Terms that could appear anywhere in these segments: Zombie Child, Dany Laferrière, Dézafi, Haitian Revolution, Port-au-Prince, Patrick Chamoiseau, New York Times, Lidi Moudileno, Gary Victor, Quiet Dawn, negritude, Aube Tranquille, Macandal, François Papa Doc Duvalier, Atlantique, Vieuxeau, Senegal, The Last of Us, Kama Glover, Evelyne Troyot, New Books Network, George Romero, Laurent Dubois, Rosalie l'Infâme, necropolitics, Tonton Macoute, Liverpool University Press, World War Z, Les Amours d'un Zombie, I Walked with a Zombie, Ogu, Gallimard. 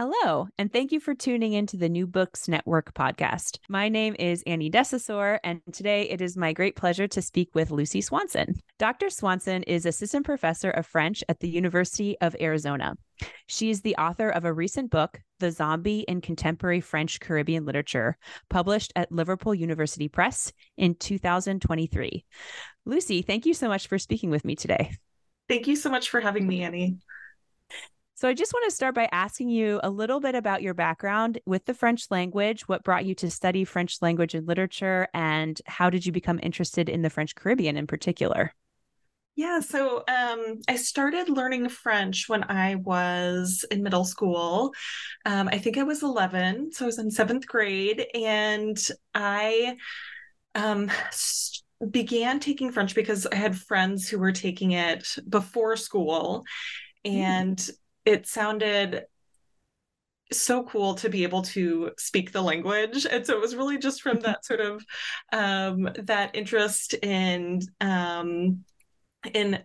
Hello, and thank you for tuning into the New Books Network podcast. My name is Annie deSaussure, and today it is my great pleasure to speak with Lucy Swanson. Dr. Swanson is assistant professor of French at the University of Arizona. She is the author of a recent book, The Zombie in Contemporary French Caribbean Literature, published at Liverpool University Press in 2023. Lucy, thank you so much for speaking with me today. Thank you so much for having me, Annie. So I just want to start by asking you a little bit about your background with the French language, what brought you to study French language and literature, and how did you become interested in the French Caribbean in particular? Yeah, so I started learning French when I was in middle school. I think I was 11, so I was in seventh grade, and I began taking French because I had friends who were taking it before school, and it sounded so cool to be able to speak the language. And so it was really just from that sort of that interest in the sound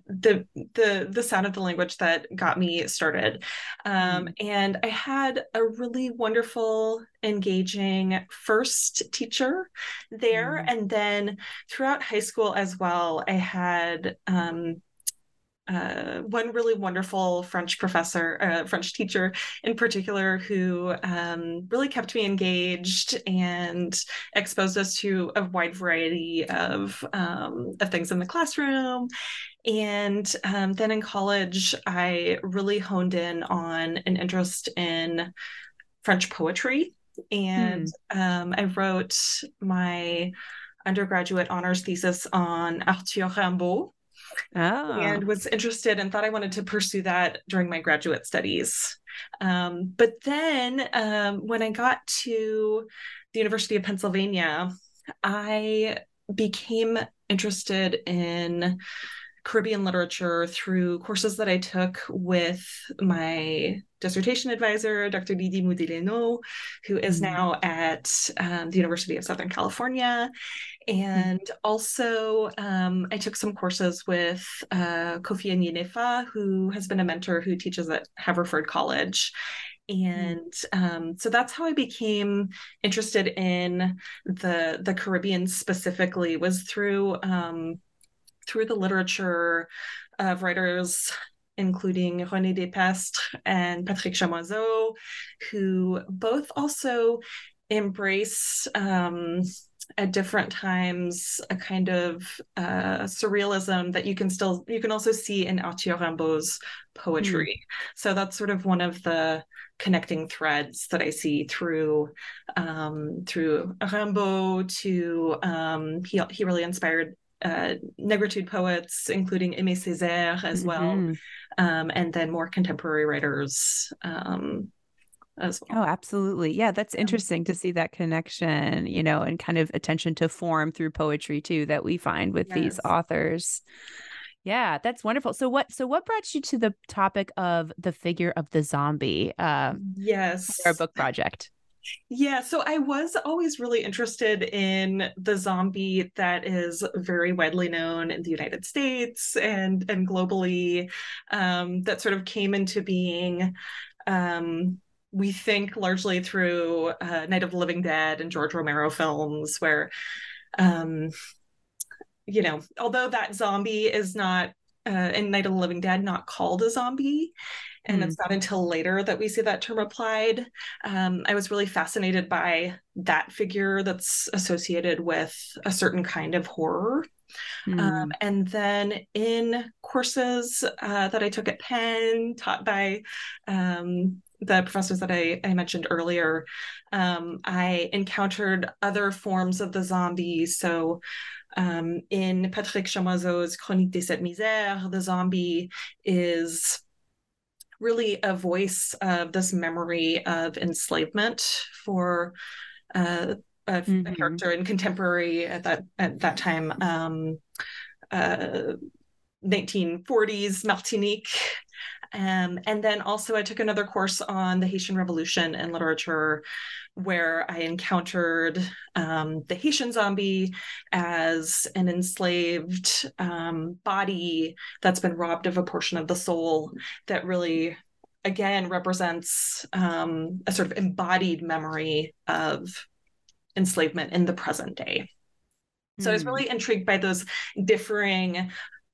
of the language that got me started. And I had a really wonderful, engaging first teacher there. And then throughout high school as well, I had one really wonderful French professor, French teacher in particular, who really kept me engaged and exposed us to a wide variety of things in the classroom. And then in college, I really honed in on an interest in French poetry. And I wrote my undergraduate honors thesis on Arthur Rimbaud. And was interested and thought I wanted to pursue that during my graduate studies. But then when I got to the University of Pennsylvania, I became interested in Caribbean literature through courses that I took with my dissertation advisor, Dr. Lidi Moudileno, who is now at the University of Southern California. And also I took some courses with Kofi Anyinefa, who has been a mentor who teaches at Haverford College. And so that's how I became interested in the Caribbean specifically, was through the literature of writers, including René Depestre and Patrick Chamoiseau, who both also embrace at different times a kind of surrealism that you can also see in Arthur Rimbaud's poetry. So that's sort of one of the connecting threads that I see through Rimbaud to he really inspired negritude poets, including Aimé Césaire as well, and then more contemporary writers as well. Oh, absolutely. Yeah, that's interesting to see that connection, and kind of attention to form through poetry too that we find with these authors. Yeah, that's wonderful. So what brought you to the topic of the figure of the zombie? For a book project. Yeah, so I was always really interested in the zombie that is very widely known in the United States and globally, that sort of came into being, we think, largely through Night of the Living Dead and George Romero films, where, although that zombie is not, in Night of the Living Dead, not called a zombie. And it's not until later that we see that term applied. I was really fascinated by that figure that's associated with a certain kind of horror. And then in courses that I took at Penn, taught by the professors that I mentioned earlier, I encountered other forms of the zombie. So in Patrick Chamoiseau's Chronique des sept misères, the zombie is really a voice of this memory of enslavement for a character in contemporary at that time, 1940s Martinique. And then also I took another course on the Haitian Revolution in literature, where I encountered the Haitian zombie as an enslaved body that's been robbed of a portion of the soul that really, again, represents a sort of embodied memory of enslavement in the present day. So I was really intrigued by those differing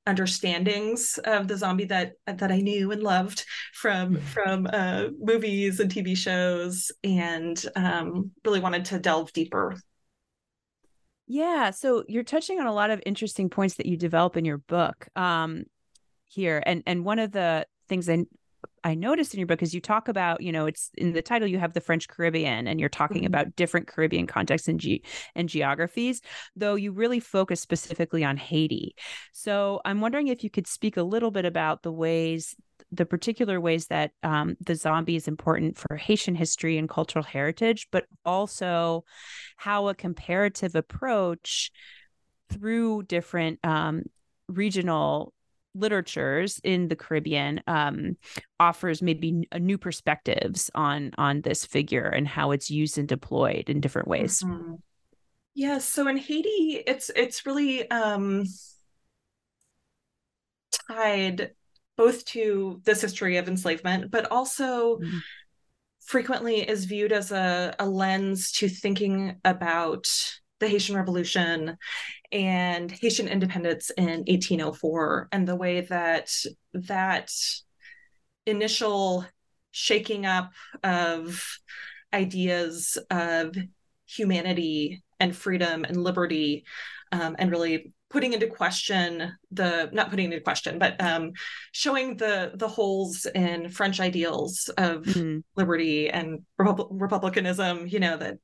understandings of the zombie that I knew and loved from movies and TV shows, and really wanted to delve deeper. Yeah, so you're touching on a lot of interesting points that you develop in your book here, and one of the things I noticed in your book is you talk about, you know, it's in the title, you have the French Caribbean, and you're talking about different Caribbean contexts and geographies, though you really focus specifically on Haiti. So I'm wondering if you could speak a little bit about the particular ways that the zombie is important for Haitian history and cultural heritage, but also how a comparative approach through different regional literatures in the Caribbean offers maybe new perspectives on this figure and how it's used and deployed in different ways. Mm-hmm. Yeah, so in Haiti, it's really tied both to this history of enslavement, but also frequently is viewed as a lens to thinking about the Haitian Revolution and Haitian independence in 1804, and the way that initial shaking up of ideas of humanity and freedom and liberty, and really showing the holes in French ideals of liberty and republicanism, you know,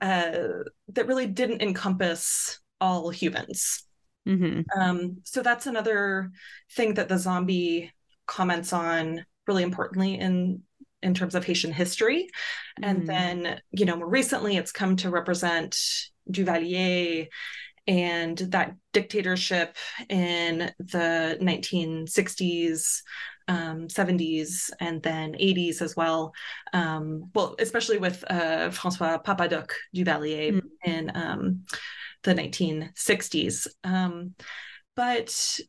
that really didn't encompass all humans. So that's another thing that the zombie comments on really importantly in terms of Haitian history. And then, you know, more recently it's come to represent Duvalier and that dictatorship in the 1960s, 70s, and then 80s as well. Especially with François Papa Doc Duvalier in the 1960s. But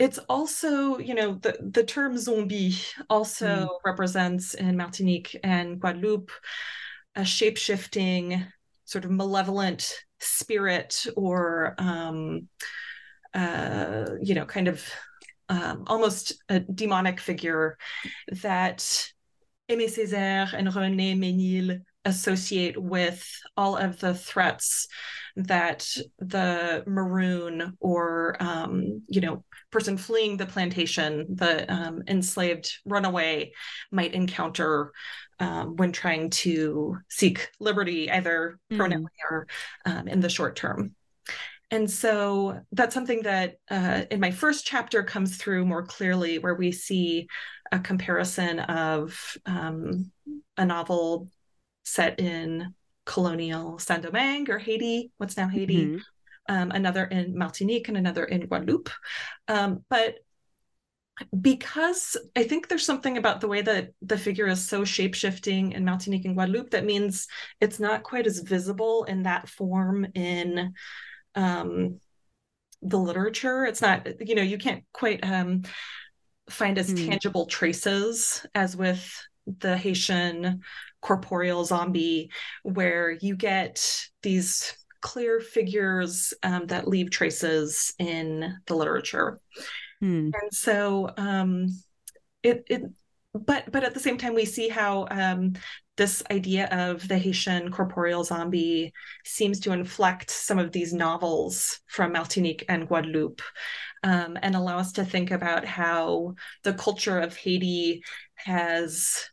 it's also, you know, the term zombie also represents in Martinique and Guadeloupe a shape-shifting sort of malevolent spirit or, you know, kind of almost a demonic figure that Aimé Césaire and René Ménil associate with all of the threats that the maroon or, you know, person fleeing the plantation, the enslaved runaway might encounter when trying to seek liberty, either permanently or in the short term. And so that's something that in my first chapter comes through more clearly, where we see a comparison of a novel set in colonial Saint-Domingue or Haiti, what's now Haiti, another in Martinique and another in Guadeloupe. But because I think there's something about the way that the figure is so shape-shifting in Martinique and Guadeloupe, that means it's not quite as visible in that form in the literature. It's not, you know, you can't quite find as tangible traces as with the Haitian corporeal zombie, where you get these clear figures that leave traces in the literature. And so but at the same time, we see how this idea of the Haitian corporeal zombie seems to inflect some of these novels from Martinique and Guadeloupe, and allow us to think about how the culture of Haiti has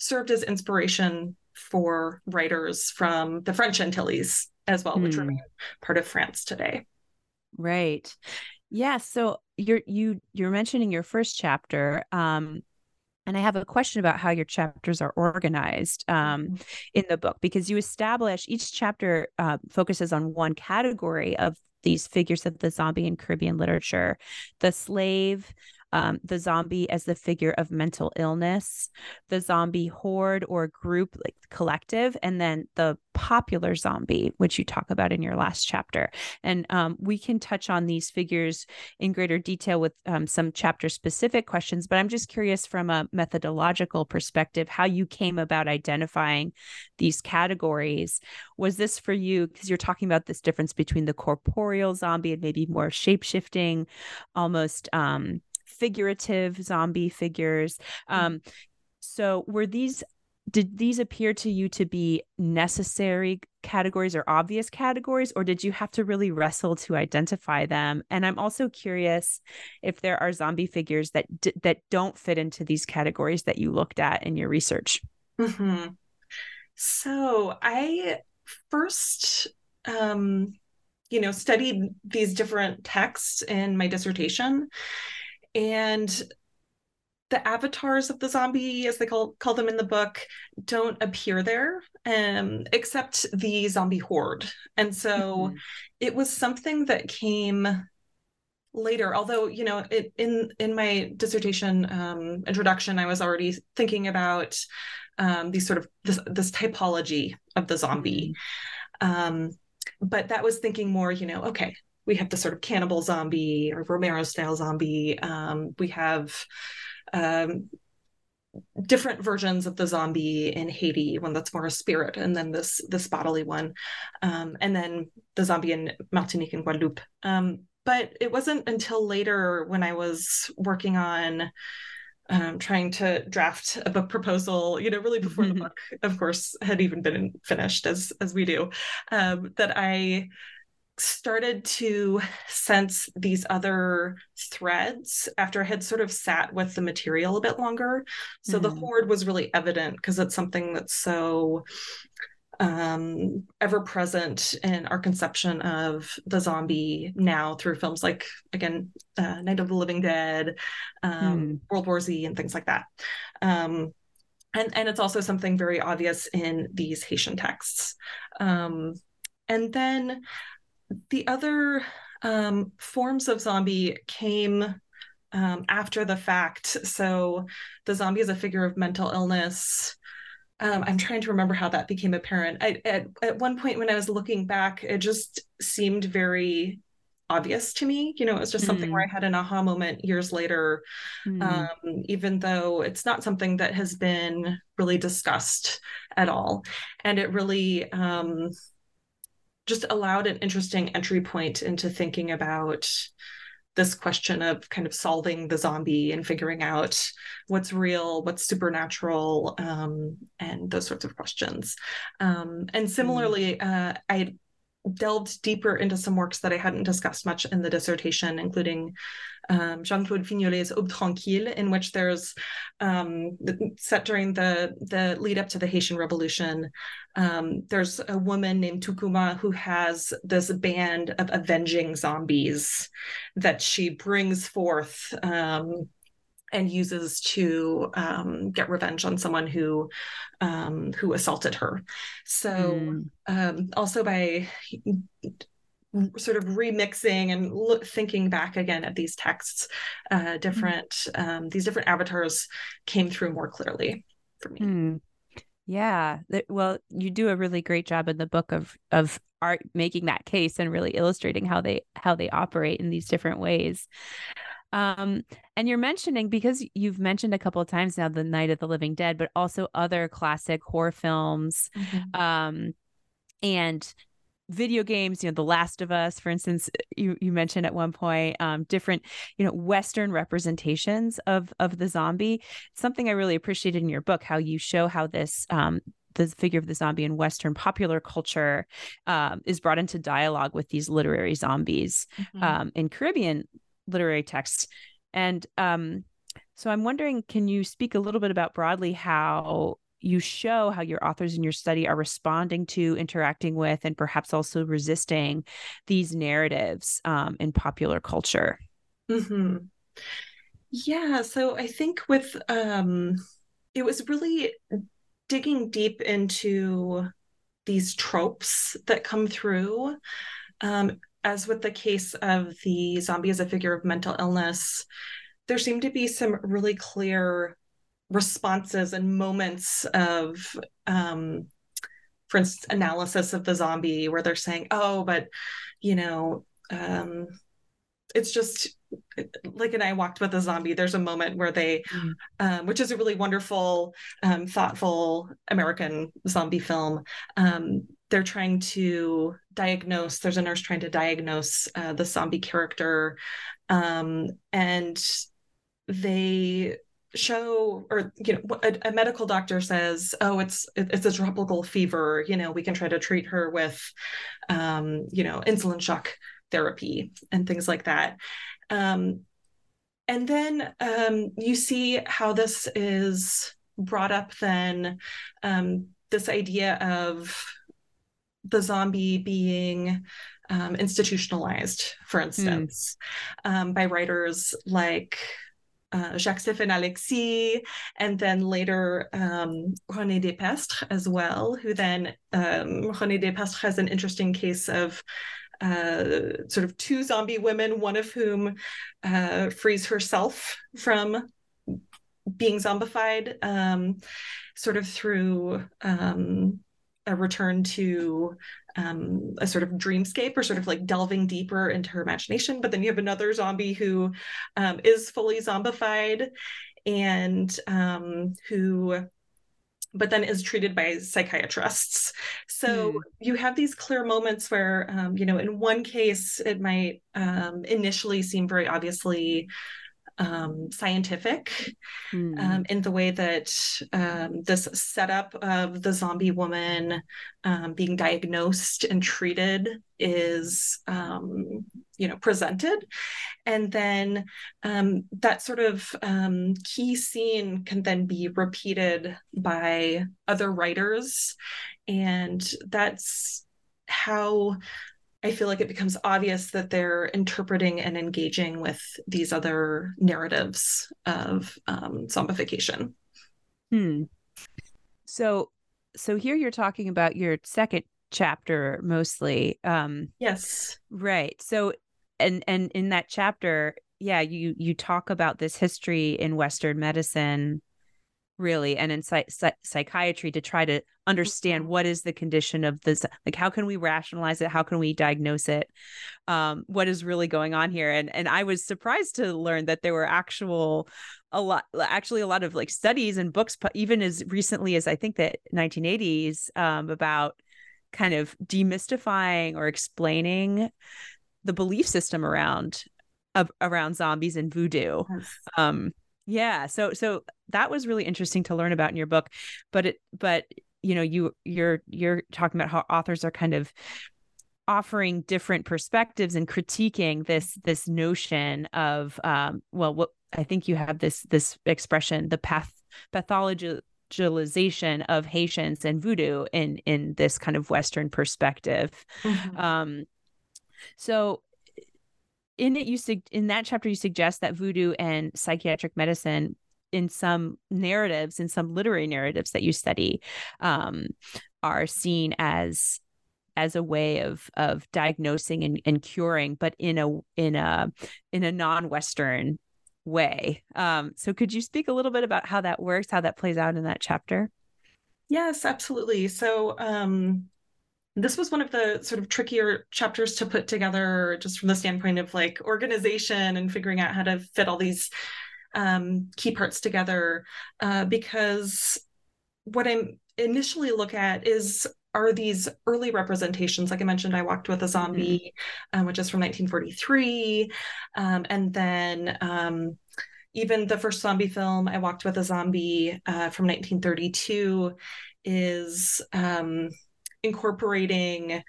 served as inspiration for writers from the French Antilles as well, which remain part of France today. Right. Yeah. So you're mentioning your first chapter, and I have a question about how your chapters are organized in the book, because you establish each chapter focuses on one category of these figures of the zombie in Caribbean literature: the slave, the zombie as the figure of mental illness, the zombie horde or group, like collective, and then the popular zombie, which you talk about in your last chapter. And we can touch on these figures in greater detail with some chapter specific questions, but I'm just curious from a methodological perspective, how you came about identifying these categories. Was this for you, because you're talking about this difference between the corporeal zombie and maybe more shape-shifting, almost figurative zombie figures. So were these, did these appear to you to be necessary categories or obvious categories, or did you have to really wrestle to identify them? And I'm also curious if there are zombie figures that that don't fit into these categories that you looked at in your research. Mm-hmm. So I first, studied these different texts in my dissertation, and the avatars of the zombie, as they call them in the book, don't appear there, except the zombie horde. And so it was something that came later, although, in my dissertation introduction, I was already thinking about these sort of this typology of the zombie. But that was thinking more, okay, we have the sort of cannibal zombie or Romero style zombie. We have different versions of the zombie in Haiti, one that's more a spirit, and then this bodily one, and then the zombie in Martinique and Guadeloupe. But it wasn't until later, when I was working on trying to draft a book proposal, really before the book, of course, had even been finished, as we do, that I started to sense these other threads after I had sort of sat with the material a bit longer. So the horde was really evident, because it's something that's so ever present in our conception of the zombie now through films like, again, Night of the Living Dead, World War Z, and things like that. And it's also something very obvious in these Haitian texts. And then the other forms of zombie came after the fact. So the zombie is a figure of mental illness. I'm trying to remember how that became apparent. At one point when I was looking back, it just seemed very obvious to me. It was just something where I had an aha moment years later, even though it's not something that has been really discussed at all. And it really just allowed an interesting entry point into thinking about this question of kind of solving the zombie and figuring out what's real, what's supernatural, and those sorts of questions. And similarly, I delved deeper into some works that I hadn't discussed much in the dissertation, including Jean-Claude Fignolet's Aube Tranquille, in which there's, set during the lead up to the Haitian Revolution, there's a woman named Tukuma who has this band of avenging zombies that she brings forth and uses to get revenge on someone who assaulted her. So also by sort of remixing and thinking back again at these texts, these different avatars came through more clearly for me. Yeah. Well, you do a really great job in the book of art, making that case and really illustrating how they operate in these different ways. And you're mentioning, because you've mentioned a couple of times now, the Night of the Living Dead, but also other classic horror films, and video games, The Last of Us, for instance, you mentioned at one point, different, Western representations of the zombie. Something I really appreciated in your book, how you show how this, the figure of the zombie in Western popular culture is brought into dialogue with these literary zombies in Caribbean literary texts. And so I'm wondering, can you speak a little bit about broadly how you show how your authors in your study are responding to, interacting with, and perhaps also resisting these narratives in popular culture. Mm-hmm. Yeah. So I think with it was really digging deep into these tropes that come through. As with the case of the zombie as a figure of mental illness, there seemed to be some really clear responses and moments of, for instance, analysis of the zombie where they're saying, oh, but, you know, it's just like in I Walked with a Zombie, there's a moment where they, which is a really wonderful, thoughtful American zombie film. They're trying to diagnose, there's a nurse trying to diagnose the zombie character. And they show, or, you know, a medical doctor says, oh, it's a tropical fever. You know, we can try to treat her with, you know, insulin shock therapy and things like that. And then you see how this is brought up then, this idea of the zombie being institutionalized, for instance, by writers like Jacques-Stéphane Alexis, and then later René Depestre as well, who then, René Depestre has an interesting case of sort of two zombie women, one of whom frees herself from being zombified, sort of through a return to a sort of dreamscape or sort of like delving deeper into her imagination. But then you have another zombie who is fully zombified and who, but then is treated by psychiatrists. So you have these clear moments where, you know, in one case, it might initially seem very obviously scientific in the way that this setup of the zombie woman being diagnosed and treated is, you know, presented. And then that sort of key scene can then be repeated by other writers. And that's how I feel like it becomes obvious that they're interpreting and engaging with these other narratives of zombification. So here you're talking about your second chapter mostly. Yes. Right. So, and in that chapter, yeah, you talk about this history in Western medicine, really, and in psychiatry to try to understand what is the condition of this, like, how can we rationalize it? How can we diagnose it? What is really going on here? And I was surprised to learn that there were a lot of like studies and books, even as recently as I think the 1980s, about kind of demystifying or explaining the belief system around zombies and voodoo. Yes. Yeah. So that was really interesting to learn about in your book, but you know, you're talking about how authors are kind of offering different perspectives and critiquing this notion of, well, what I think you have this expression, the pathologization of Haitians and voodoo in this kind of Western perspective. Mm-hmm. So in it, in that chapter, you suggest that voodoo and psychiatric medicine, in some narratives, in some literary narratives that you study, are seen as a way of diagnosing and curing, but in a non-Western way. So could you speak a little bit about how that works, how that plays out in that chapter? Yes, absolutely. So, this was one of the sort of trickier chapters to put together, just from the standpoint of like organization and figuring out how to fit all these key parts together, because what I initially look at are these early representations. Like I mentioned, I Walked with a Zombie, which is from 1943. And then even the first zombie film, I Walked with a Zombie, from 1932, is incorporating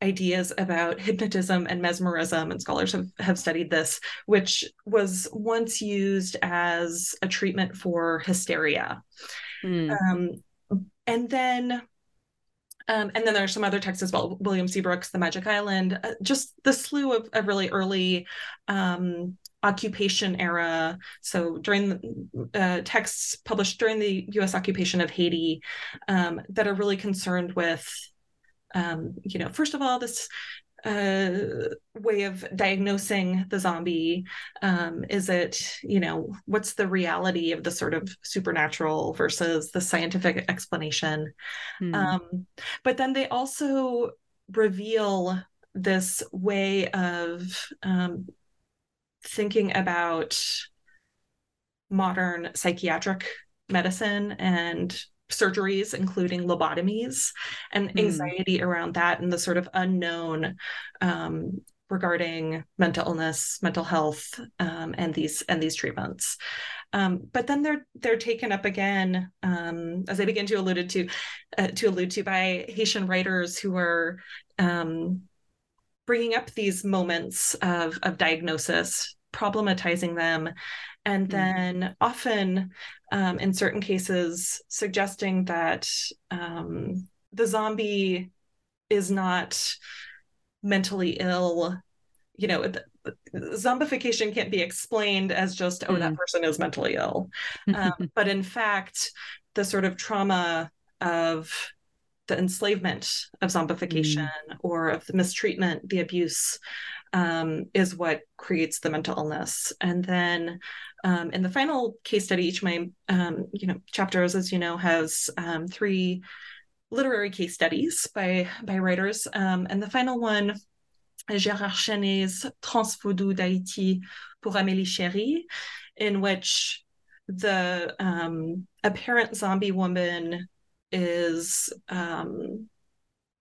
ideas about hypnotism and mesmerism, and scholars have studied this, which was once used as a treatment for hysteria. And then there's some other texts as well, William Seabrook's The Magic Island, just the slew of really early occupation era. So during texts published during the U.S. occupation of Haiti that are really concerned with, first of all, this way of diagnosing the zombie. Is it, what's the reality of the sort of supernatural versus the scientific explanation? Mm. But then they also reveal this way of thinking about modern psychiatric medicine and surgeries, including lobotomies, and anxiety around that, and the sort of unknown regarding mental illness, mental health, and these treatments. But then they're taken up again, as I begin to allude to by Haitian writers who are bringing up these moments of diagnosis, problematizing them, and then often, in certain cases, suggesting that the zombie is not mentally ill. Zombification can't be explained as just, that person is mentally ill. But in fact, the sort of trauma of the enslavement of zombification or of the mistreatment, the abuse, is what creates the mental illness. And then in the final case study, each of my chapters, as you know, has three literary case studies by writers. And the final one is Gérard Chenet's Transvaudou d'Haïti pour Amélie Chéry, in which the apparent zombie woman is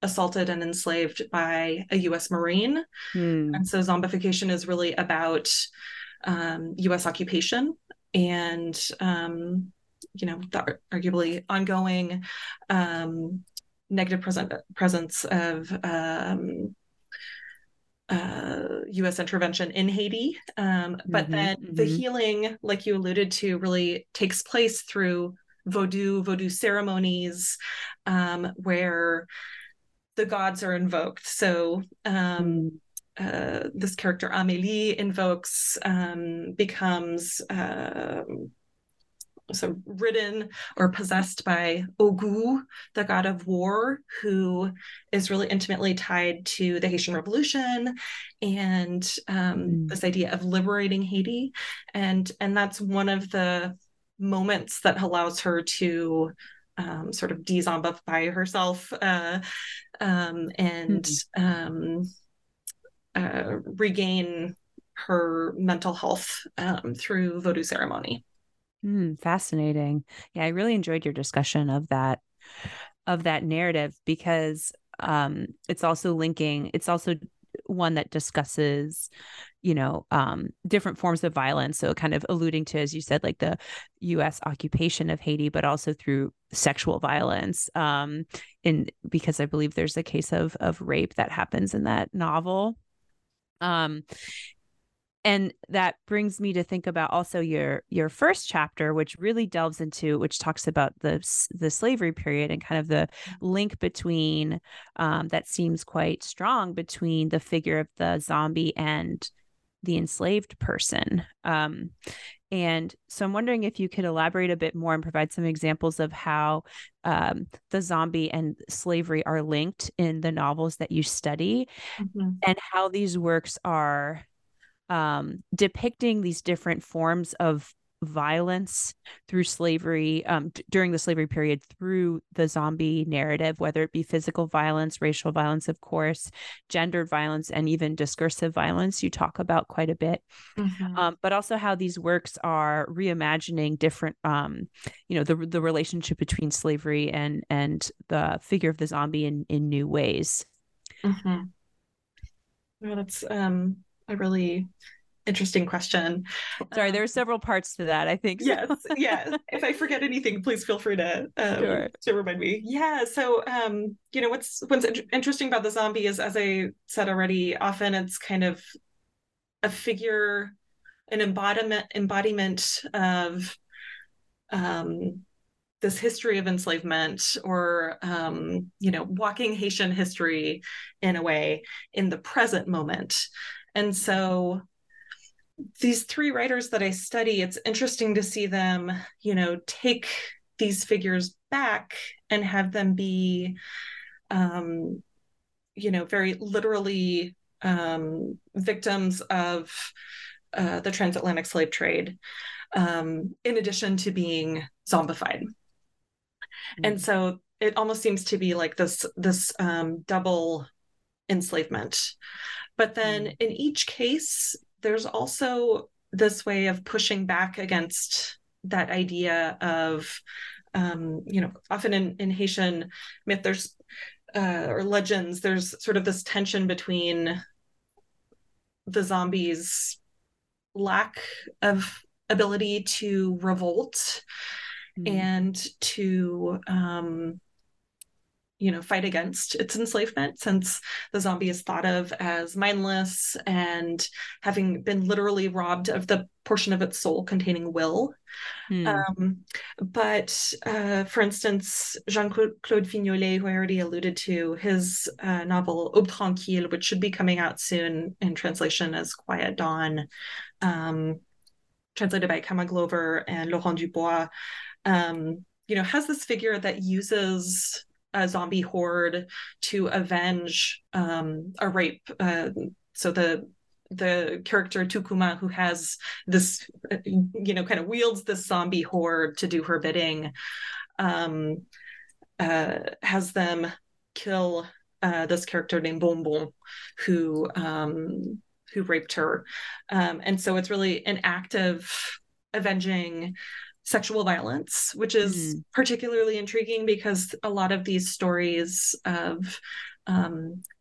assaulted and enslaved by a U.S. Marine. And so zombification is really about U.S. occupation and, the arguably ongoing negative presence of U.S. intervention in Haiti. But then the healing, like you alluded to, really takes place through Vodou ceremonies where the gods are invoked. So this character Amélie invokes, becomes ridden or possessed by Ogu, the god of war, who is really intimately tied to the Haitian Revolution and this idea of liberating Haiti. And that's one of the moments that allows her to sort of de-zombify herself and regain her mental health through Vodou ceremony. Fascinating. Yeah, I really enjoyed your discussion of that narrative, because it's also one that discusses different forms of violence. So kind of alluding to, as you said, like the U.S. occupation of Haiti, but also through sexual violence. Because I believe there's a case of rape that happens in that novel. And that brings me to think about also your first chapter, which really delves into, which talks about the slavery period and kind of the link between, that seems quite strong, between the figure of the zombie and the enslaved person. And so I'm wondering if you could elaborate a bit more and provide some examples of how the zombie and slavery are linked in the novels that you study, and how these works are depicting these different forms of violence through slavery, during the slavery period, through the zombie narrative, whether it be physical violence, racial violence, of course, gendered violence, and even discursive violence you talk about quite a bit, but also how these works are reimagining different, the relationship between slavery and the figure of the zombie in new ways. Well, that's a really interesting question. Sorry, there are several parts to that, I think. So. Yes. If I forget anything, please feel free to remind me. Yeah. So, what's interesting about the zombie is, as I said already, often it's kind of a figure, an embodiment of this history of enslavement or, walking Haitian history in a way in the present moment. And so these three writers that I study, it's interesting to see them, take these figures back and have them be, very literally victims of the transatlantic slave trade, in addition to being zombified. Mm-hmm. And so it almost seems to be like this double enslavement. But then in each case, there's also this way of pushing back against that idea of, often in Haitian myth, there's or legends, there's sort of this tension between the zombies' lack of ability to revolt and to, fight against its enslavement, since the zombie is thought of as mindless and having been literally robbed of the portion of its soul containing will. But for instance, Jean-Claude Vignolet, who I already alluded to, his novel Aube Tranquille, which should be coming out soon in translation as Quiet Dawn, translated by Kama Glover and Laurent Dubois, has this figure that uses a zombie horde to avenge a rape. So the character Tukuma, who has this, kind of wields this zombie horde to do her bidding, has them kill this character named Bonbon, who raped her. And so it's really an act of avenging sexual violence, which is particularly intriguing because a lot of these stories of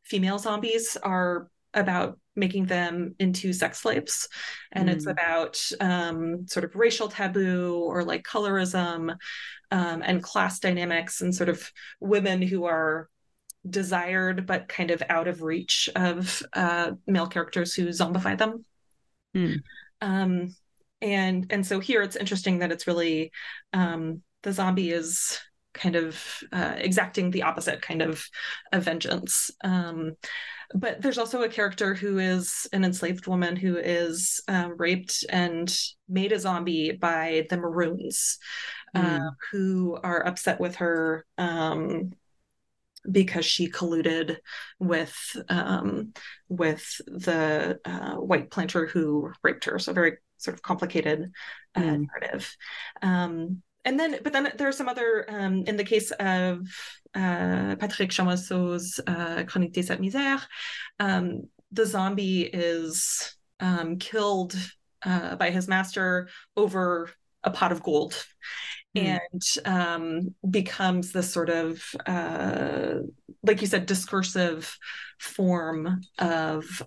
female zombies are about making them into sex slaves. And it's about sort of racial taboo or like colorism and class dynamics and sort of women who are desired but kind of out of reach of male characters who zombify them. And so here it's interesting that it's really the zombie is kind of exacting the opposite kind of a vengeance. But there's also a character who is an enslaved woman who is raped and made a zombie by the Maroons, who are upset with her because she colluded with the white planter who raped her. So very sort of complicated narrative. But then there are some other, in the case of Patrick Chamoiseau's Chronique des sept misères, the zombie is killed by his master over a pot of gold and becomes this sort of, like you said, discursive form of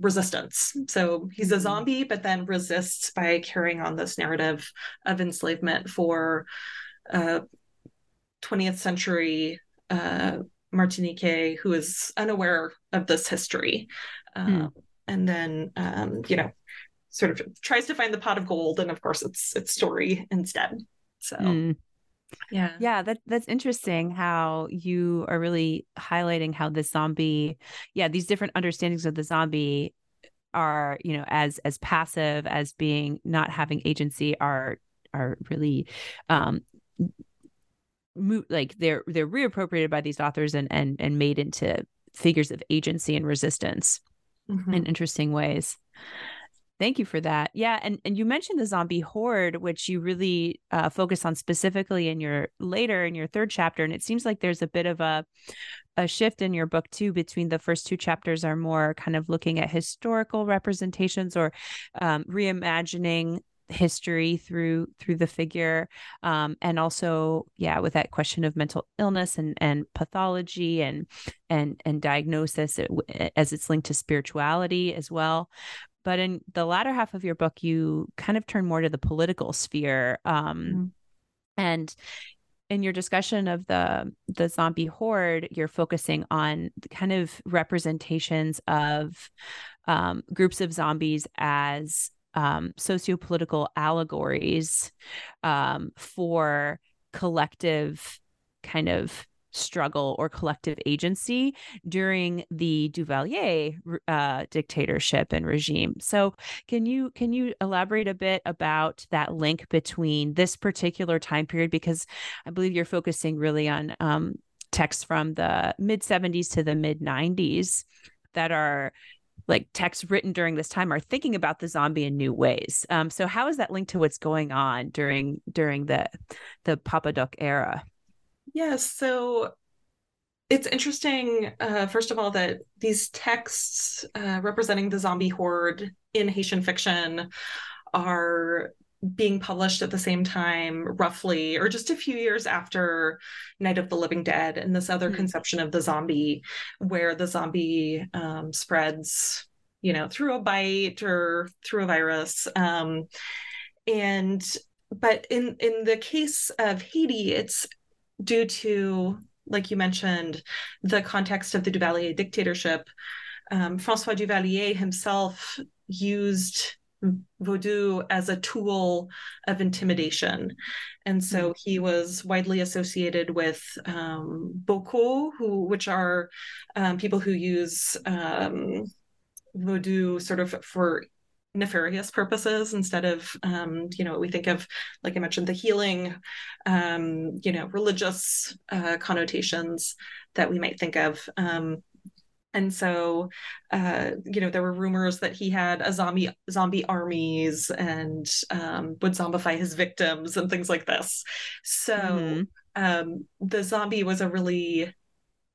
resistance. So he's a zombie, but then resists by carrying on this narrative of enslavement for 20th century Martinique who is unaware of this history. And then, sort of tries to find the pot of gold. And of course it's story instead. So, yeah, that's interesting how you are really highlighting how the zombie, these different understandings of the zombie are, as passive, as being not having agency, are really, they're reappropriated by these authors and made into figures of agency and resistance in interesting ways. Thank you for that. Yeah. And you mentioned the zombie horde, which you really focus on specifically in your third chapter. And it seems like there's a bit of a shift in your book too, between the first two chapters are more kind of looking at historical representations or reimagining history through the figure. And also, with that question of mental illness and pathology and diagnosis as it's linked to spirituality as well. But in the latter half of your book, you kind of turn more to the political sphere. And in your discussion of the zombie horde, you're focusing on the kind of representations of groups of zombies as sociopolitical allegories for collective kind of struggle or collective agency during the Duvalier dictatorship and regime. So can you elaborate a bit about that link between this particular time period? Because I believe you're focusing really on texts from the mid 70s to the mid 90s that are like texts written during this time are thinking about the zombie in new ways. So how is that linked to what's going on during the Papadoc era? Yes. So it's interesting, first of all, that these texts representing the zombie horde in Haitian fiction are being published at the same time, roughly, or just a few years after Night of the Living Dead and this other conception of the zombie, where the zombie spreads, you know, through a bite or through a virus. But in the case of Haiti, it's due to, like you mentioned, the context of the Duvalier dictatorship. François Duvalier himself used Vodou as a tool of intimidation. And so he was widely associated with Boko, which are people who use Vodou sort of for nefarious purposes instead of, you know, what we think of, like I mentioned, the healing, you know, religious connotations that we might think of. And so, you know, there were rumors that he had a zombie armies and would zombify his victims and things like this. So the zombie was a really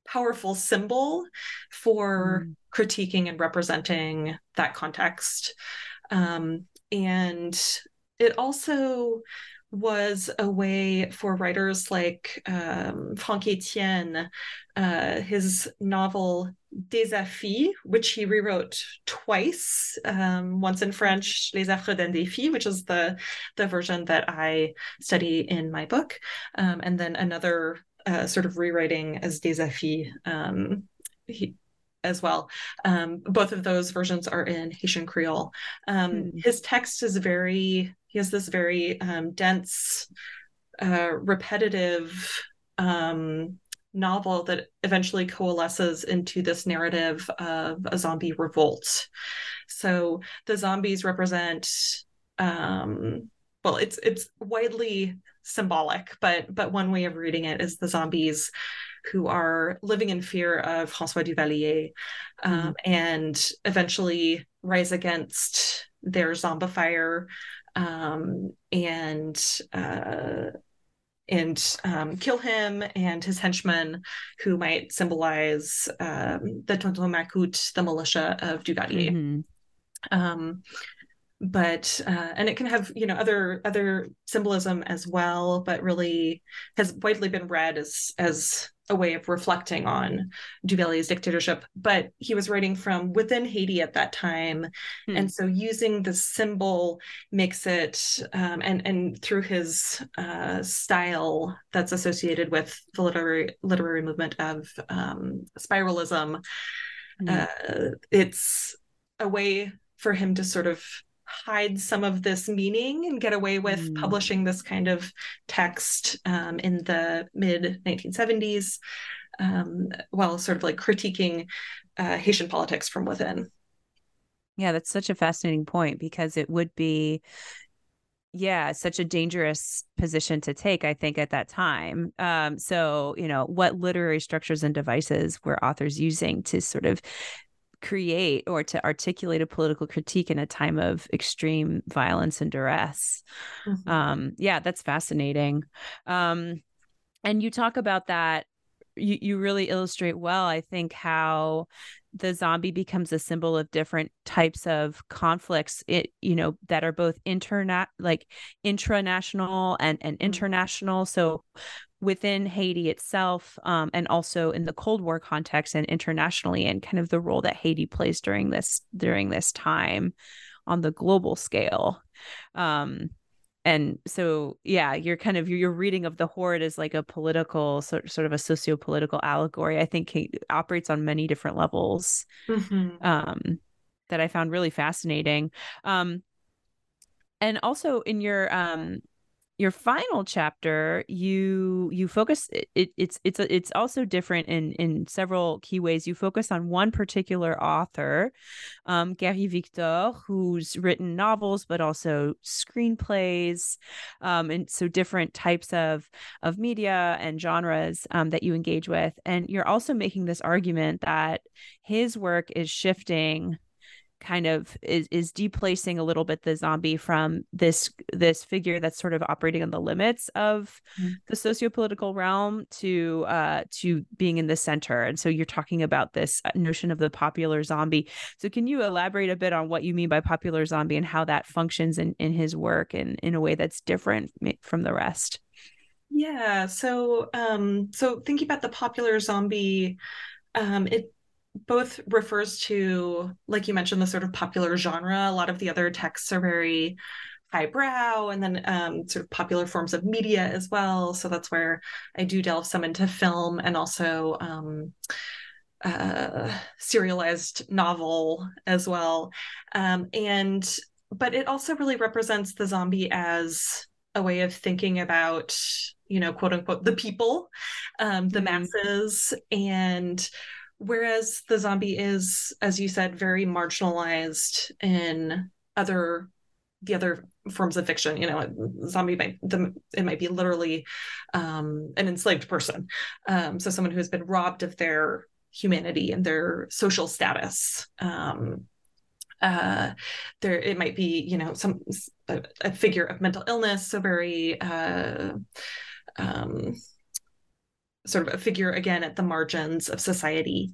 powerful symbol for critiquing and representing that context. And it also was a way for writers like Franck Etienne, his novel Dézafi, which he rewrote twice, once in French, Les Affres d'un Défi, which is the version that I study in my book, and then another sort of rewriting as Dézafi as well. Both of those versions are in Haitian Creole. His text is he has this very dense, repetitive novel that eventually coalesces into this narrative of a zombie revolt. So the zombies represent, well, it's widely symbolic, but one way of reading it is the zombies who are living in fear of François Duvalier and eventually rise against their zombifier and kill him and his henchmen, who might symbolize the Tonton Macoute, the militia of Duvalier. But it can have, you know, other symbolism as well, but really has widely been read as a way of reflecting on Duvalier's dictatorship. But he was writing from within Haiti at that time. And so using the symbol makes it, and through his style that's associated with the literary movement of spiralism, it's a way for him to sort of hide some of this meaning and get away with publishing this kind of text in the mid-1970s, while sort of like critiquing Haitian politics from within. Yeah, that's such a fascinating point, because it would be, such a dangerous position to take, I think, at that time. So, you know, what literary structures and devices were authors using to sort of create or to articulate a political critique in a time of extreme violence and duress? That's fascinating. And you talk about that. You really illustrate well, I think, how the zombie becomes a symbol of different types of conflicts, that are both intranational and international. So within Haiti itself, and also in the Cold War context and internationally, and kind of the role that Haiti plays during this time on the global scale. And so, you're kind of, your reading of the horde is like a political, sort of a socio-political allegory. I think it operates on many different levels that I found really fascinating. And also in your your final chapter, you focus. It's also different in several key ways. You focus on one particular author, Gary Victor, who's written novels but also screenplays, and so different types of media and genres that you engage with. And you're also making this argument that his work is shifting, kind of is deplacing a little bit the zombie from this figure that's sort of operating on the limits of the sociopolitical realm to being in the center. And so you're talking about this notion of the popular zombie. So can you elaborate a bit on what you mean by popular zombie and how that functions in his work and in a way that's different from the rest? Yeah. So thinking about the popular zombie, it both refers to, like you mentioned, the sort of popular genre. A lot of the other texts are very highbrow, and then sort of popular forms of media as well. So that's where I do delve some into film and also serialized novel as well. But it also really represents the zombie as a way of thinking about, you know, quote unquote, the people, the masses. And whereas the zombie is, as you said, very marginalized in the other forms of fiction, you know, a zombie might be literally an enslaved person, so someone who has been robbed of their humanity and their social status. It might be, you know, a figure of mental illness, so very sort of a figure again at the margins of society.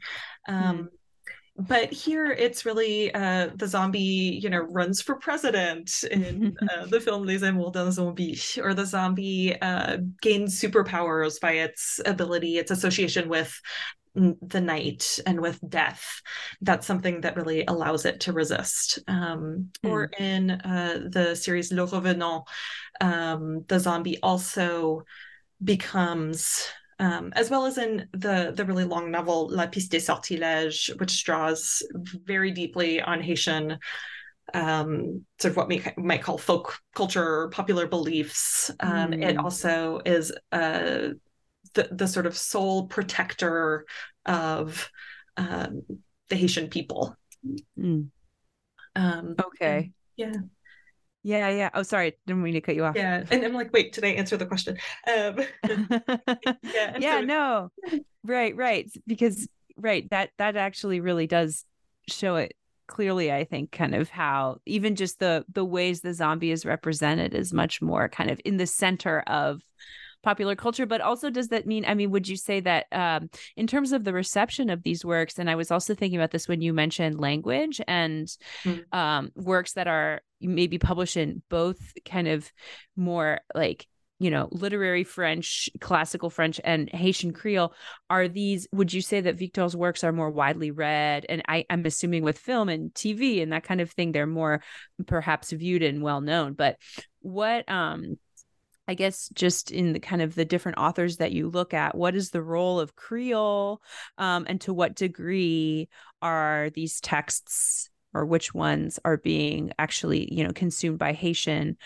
But here it's really the zombie, you know, runs for president in the film Les Amours d'un Zombie, or the zombie gains superpowers by its ability, its association with the night and with death. That's something that really allows it to resist. Or in the series Le Revenant, the zombie also becomes, as well as in the really long novel La Piste des Sortilèges, which draws very deeply on Haitian sort of what we might call folk culture, popular beliefs. It also is the sort of sole protector of the Haitian people. Okay. Yeah. Yeah. Oh, sorry. Didn't mean to cut you off. Yeah. And I'm like, wait, did I answer the question? No. Right. Because, right, that actually really does show it clearly, I think, kind of how even just the ways the zombie is represented is much more kind of in the center of popular culture. But also, does that mean, I mean, would you say that in terms of the reception of these works, and I was also thinking about this when you mentioned language and works that are maybe published in both kind of more like, you know, literary French, classical French, and Haitian Creole, would you say that Victor's works are more widely read? And I'm assuming with film and TV and that kind of thing, they're more perhaps viewed and well-known, but what, I guess just in the kind of the different authors that you look at, what is the role of Creole, and to what degree are these texts, or which ones are being actually, you know, consumed by Haitian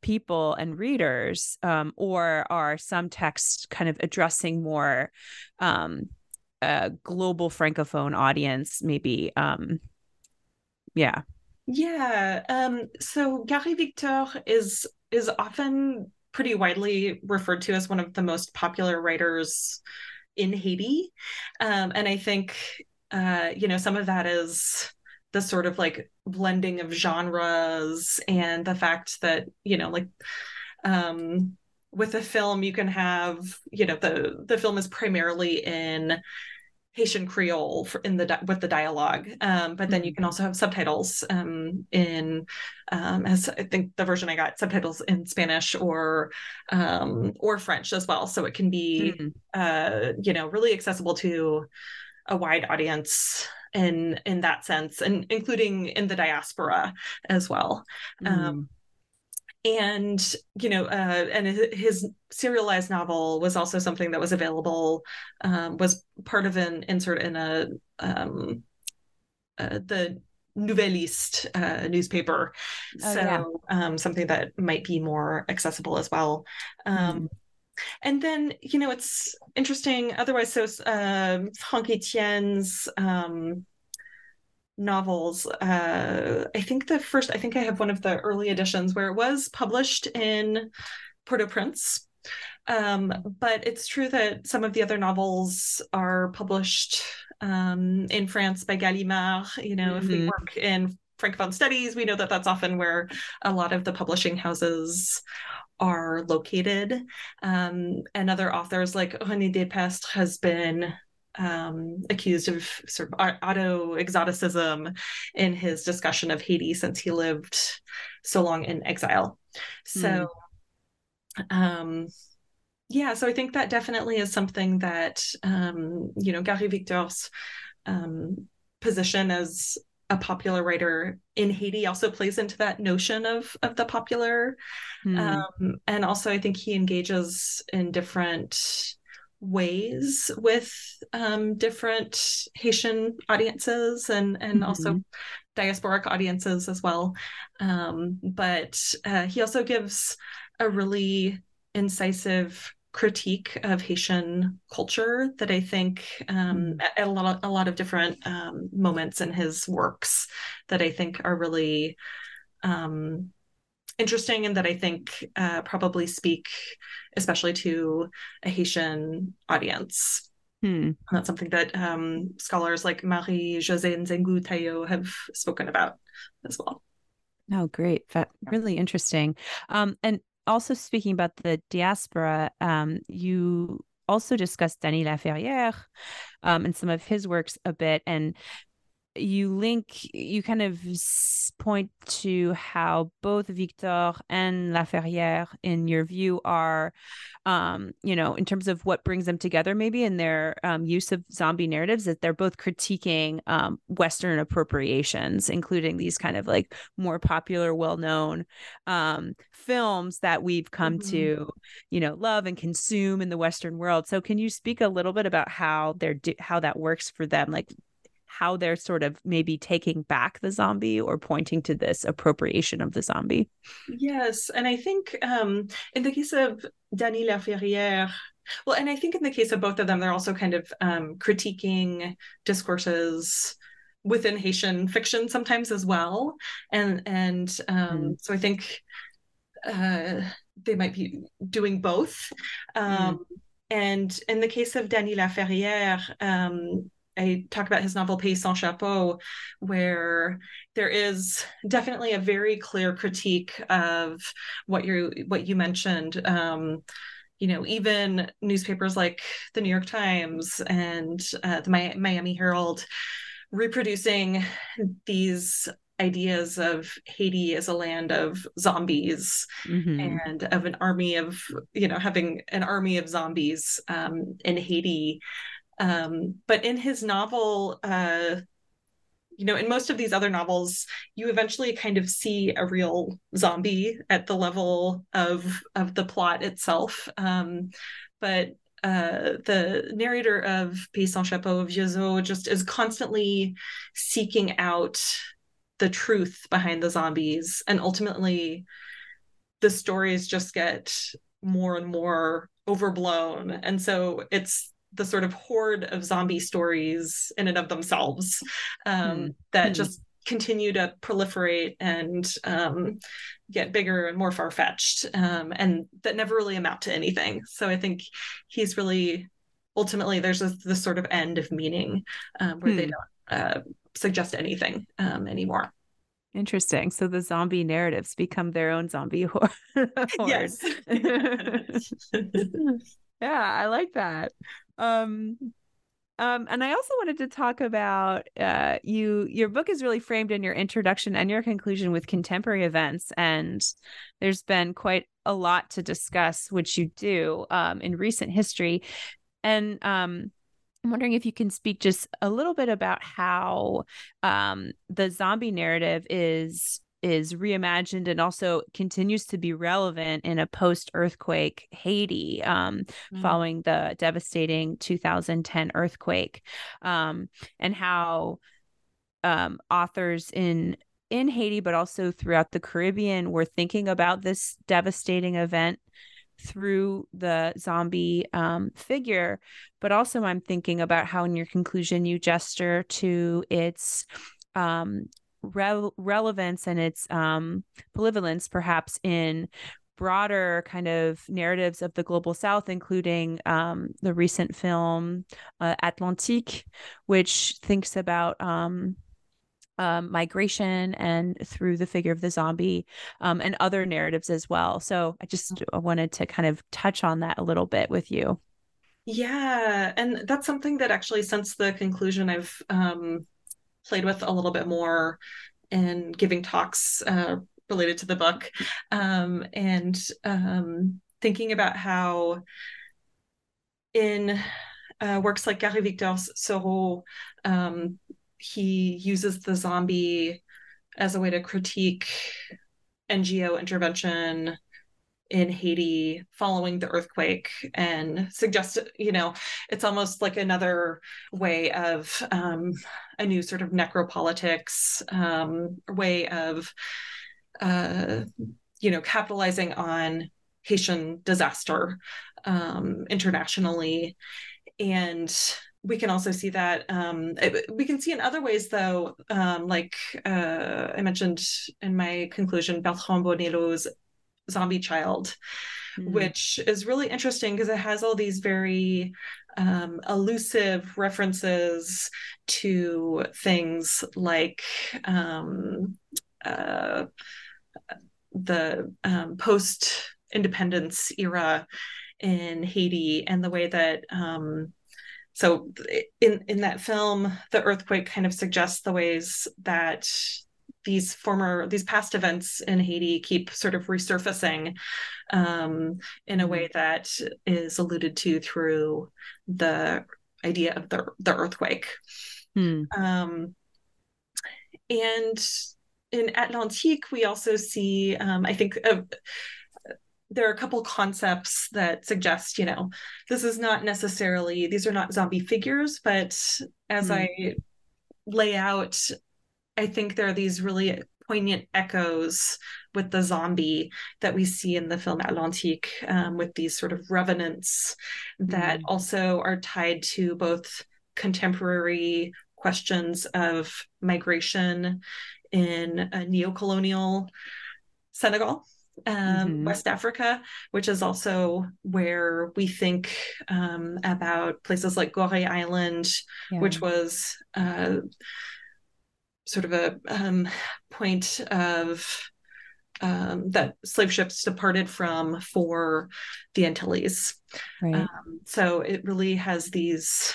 people and readers, or are some texts kind of addressing more a global Francophone audience, maybe? So Gary Victor is often pretty widely referred to as one of the most popular writers in Haiti. And I think, you know, some of that is the sort of like blending of genres and the fact that, you know, like with a film, you can have, you know, the film is primarily in Haitian Creole with the dialogue, but then you can also have subtitles as I think the version I got, subtitles in Spanish or French as well, so it can be you know, really accessible to a wide audience in that sense, and including in the diaspora as well. And, you know, and his serialized novel was also something that was available, was part of an insert in the Nouvelliste newspaper. Something that might be more accessible as well. And then, you know, it's interesting otherwise. So Franck Etienne's novels, I think I have one of the early editions where it was published in Port-au-Prince. But it's true that some of the other novels are published in France by Gallimard. You know, if we work in Francophone studies, we know that that's often where a lot of the publishing houses are located. And other authors like René Depestre has been accused of sort of auto-exoticism in his discussion of Haiti since he lived so long in exile. So, so I think that definitely is something that, you know, Gary Victor's position as a popular writer in Haiti also plays into that notion of the popular. And also I think he engages in different ways with different Haitian audiences and also diasporic audiences as well. But he also gives a really incisive critique of Haitian culture that I think at a lot of different moments in his works that I think are really interesting and that I think probably speak especially to a Haitian audience. That's something that scholars like Marie-Josée Nzengu-Tayo have spoken about as well. Oh, great. Really interesting. And also speaking about the diaspora, you also discussed Dany Laferrière and some of his works a bit, and you kind of point to how both Victor and Laferrière, in your view, are, you know, in terms of what brings them together, maybe in their use of zombie narratives, that they're both critiquing Western appropriations, including these kind of like more popular, well-known films that we've come to, you know, love and consume in the Western world. So can you speak a little bit about how that works for them? Like, how they're sort of maybe taking back the zombie or pointing to this appropriation of the zombie. Yes. And I think in the case of Dany Laferrière, well, and I think in the case of both of them, they're also kind of critiquing discourses within Haitian fiction sometimes as well. So I think they might be doing both. And in the case of Dany Laferrière, I talk about his novel Pays Sans Chapeau, where there is definitely a very clear critique of what you mentioned. You know, even newspapers like the New York Times and the Miami Herald reproducing these ideas of Haiti as a land of zombies and of an army of, you know, having an army of zombies in Haiti. But in his novel, you know, in most of these other novels, you eventually kind of see a real zombie at the level of the plot itself. But the narrator of Pays Sans Chapeau, Vieuxeau, just is constantly seeking out the truth behind the zombies. And ultimately, the stories just get more and more overblown. And so it's the sort of horde of zombie stories in and of themselves that just continue to proliferate and get bigger and more far-fetched and that never really amount to anything. So I think he's really, ultimately, there's this sort of end of meaning where they don't suggest anything anymore. Interesting. So the zombie narratives become their own zombie horde. Yes. Yeah, I like that. And I also wanted to talk about your book is really framed in your introduction and your conclusion with contemporary events. And there's been quite a lot to discuss, which you do in recent history. And I'm wondering if you can speak just a little bit about how the zombie narrative is reimagined and also continues to be relevant in a post-earthquake Haiti following the devastating 2010 earthquake, and how authors in Haiti, but also throughout the Caribbean, were thinking about this devastating event through the zombie figure. But also I'm thinking about how in your conclusion you gesture to its relevance and its polyvalence, perhaps, in broader kind of narratives of the global South, including the recent film Atlantique, which thinks about migration and through the figure of the zombie, and other narratives as well. So I just wanted to kind of touch on that a little bit with you. Yeah, and that's something that actually since the conclusion I've played with a little bit more in giving talks related to the book, and thinking about how in works like Gary Victor's Sorrow, he uses the zombie as a way to critique NGO intervention in Haiti following the earthquake, and suggest, you know, it's almost like another way of a new sort of necropolitics, way of capitalizing on Haitian disaster internationally. And we can also see that we can see in other ways, though, like I mentioned in my conclusion, Bertrand Bonello's Zombie Child, which is really interesting because it has all these very elusive references to things like the post-independence era in Haiti, and the way that so in that film, the earthquake kind of suggests the ways that these past events in Haiti keep sort of resurfacing in a way that is alluded to through the idea of the earthquake. And in Atlantique, we also see, I think, there are a couple concepts that suggest, you know, this is not necessarily, these are not zombie figures, but as I lay out, I think there are these really poignant echoes with the zombie that we see in the film Atlantique, with these sort of revenants that also are tied to both contemporary questions of migration in a neo-colonial Senegal, West Africa, which is also where we think about places like Gorée Island, which was sort of a point of that slave ships departed from for the Antilles. Right. So it really has these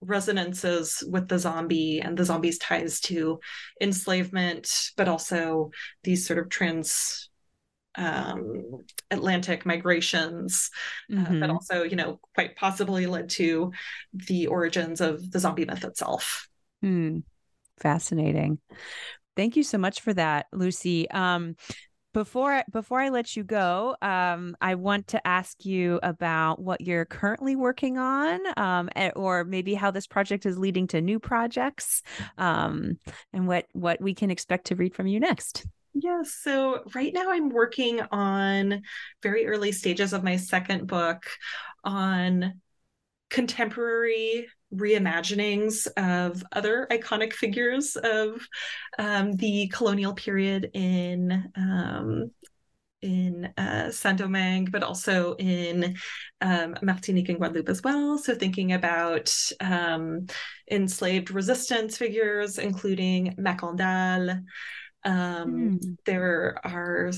resonances with the zombie and the zombie's ties to enslavement, but also these sort of Atlantic migrations that also, you know, quite possibly led to the origins of the zombie myth itself. Fascinating. Thank you so much for that, Lucy. Before I let you go, I want to ask you about what you're currently working on, or maybe how this project is leading to new projects, and what we can expect to read from you next. Yes. So right now I'm working on very early stages of my second book on contemporary reimaginings of other iconic figures of the colonial period in Saint-Domingue, but also in Martinique and Guadeloupe as well. So thinking about enslaved resistance figures, including Macandal. There are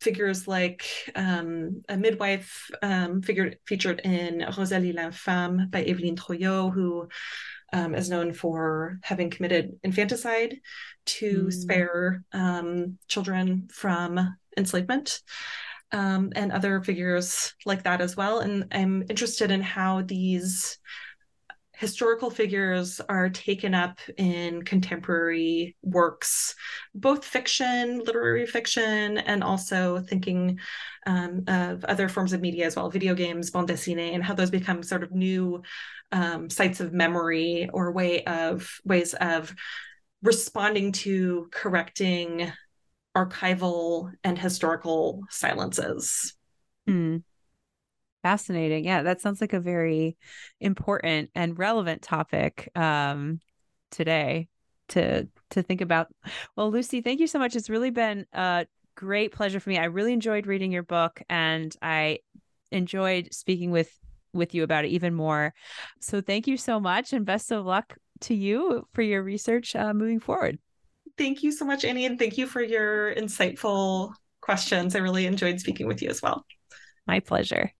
figures like a midwife figure featured in Rosalie l'Infâme by Evelyne Troyot, who is known for having committed infanticide to spare children from enslavement, and other figures like that as well. And I'm interested in how these historical figures are taken up in contemporary works, both fiction, literary fiction, and also thinking of other forms of media as well, video games, bande dessinée, and how those become sort of new sites of memory or ways of responding to, correcting archival and historical silences. Mm. Fascinating. Yeah, that sounds like a very important and relevant topic today to think about. Well, Lucy, thank you so much. It's really been a great pleasure for me. I really enjoyed reading your book, and I enjoyed speaking with you about it even more. So thank you so much, and best of luck to you for your research moving forward. Thank you so much, Annie, and thank you for your insightful questions. I really enjoyed speaking with you as well. My pleasure.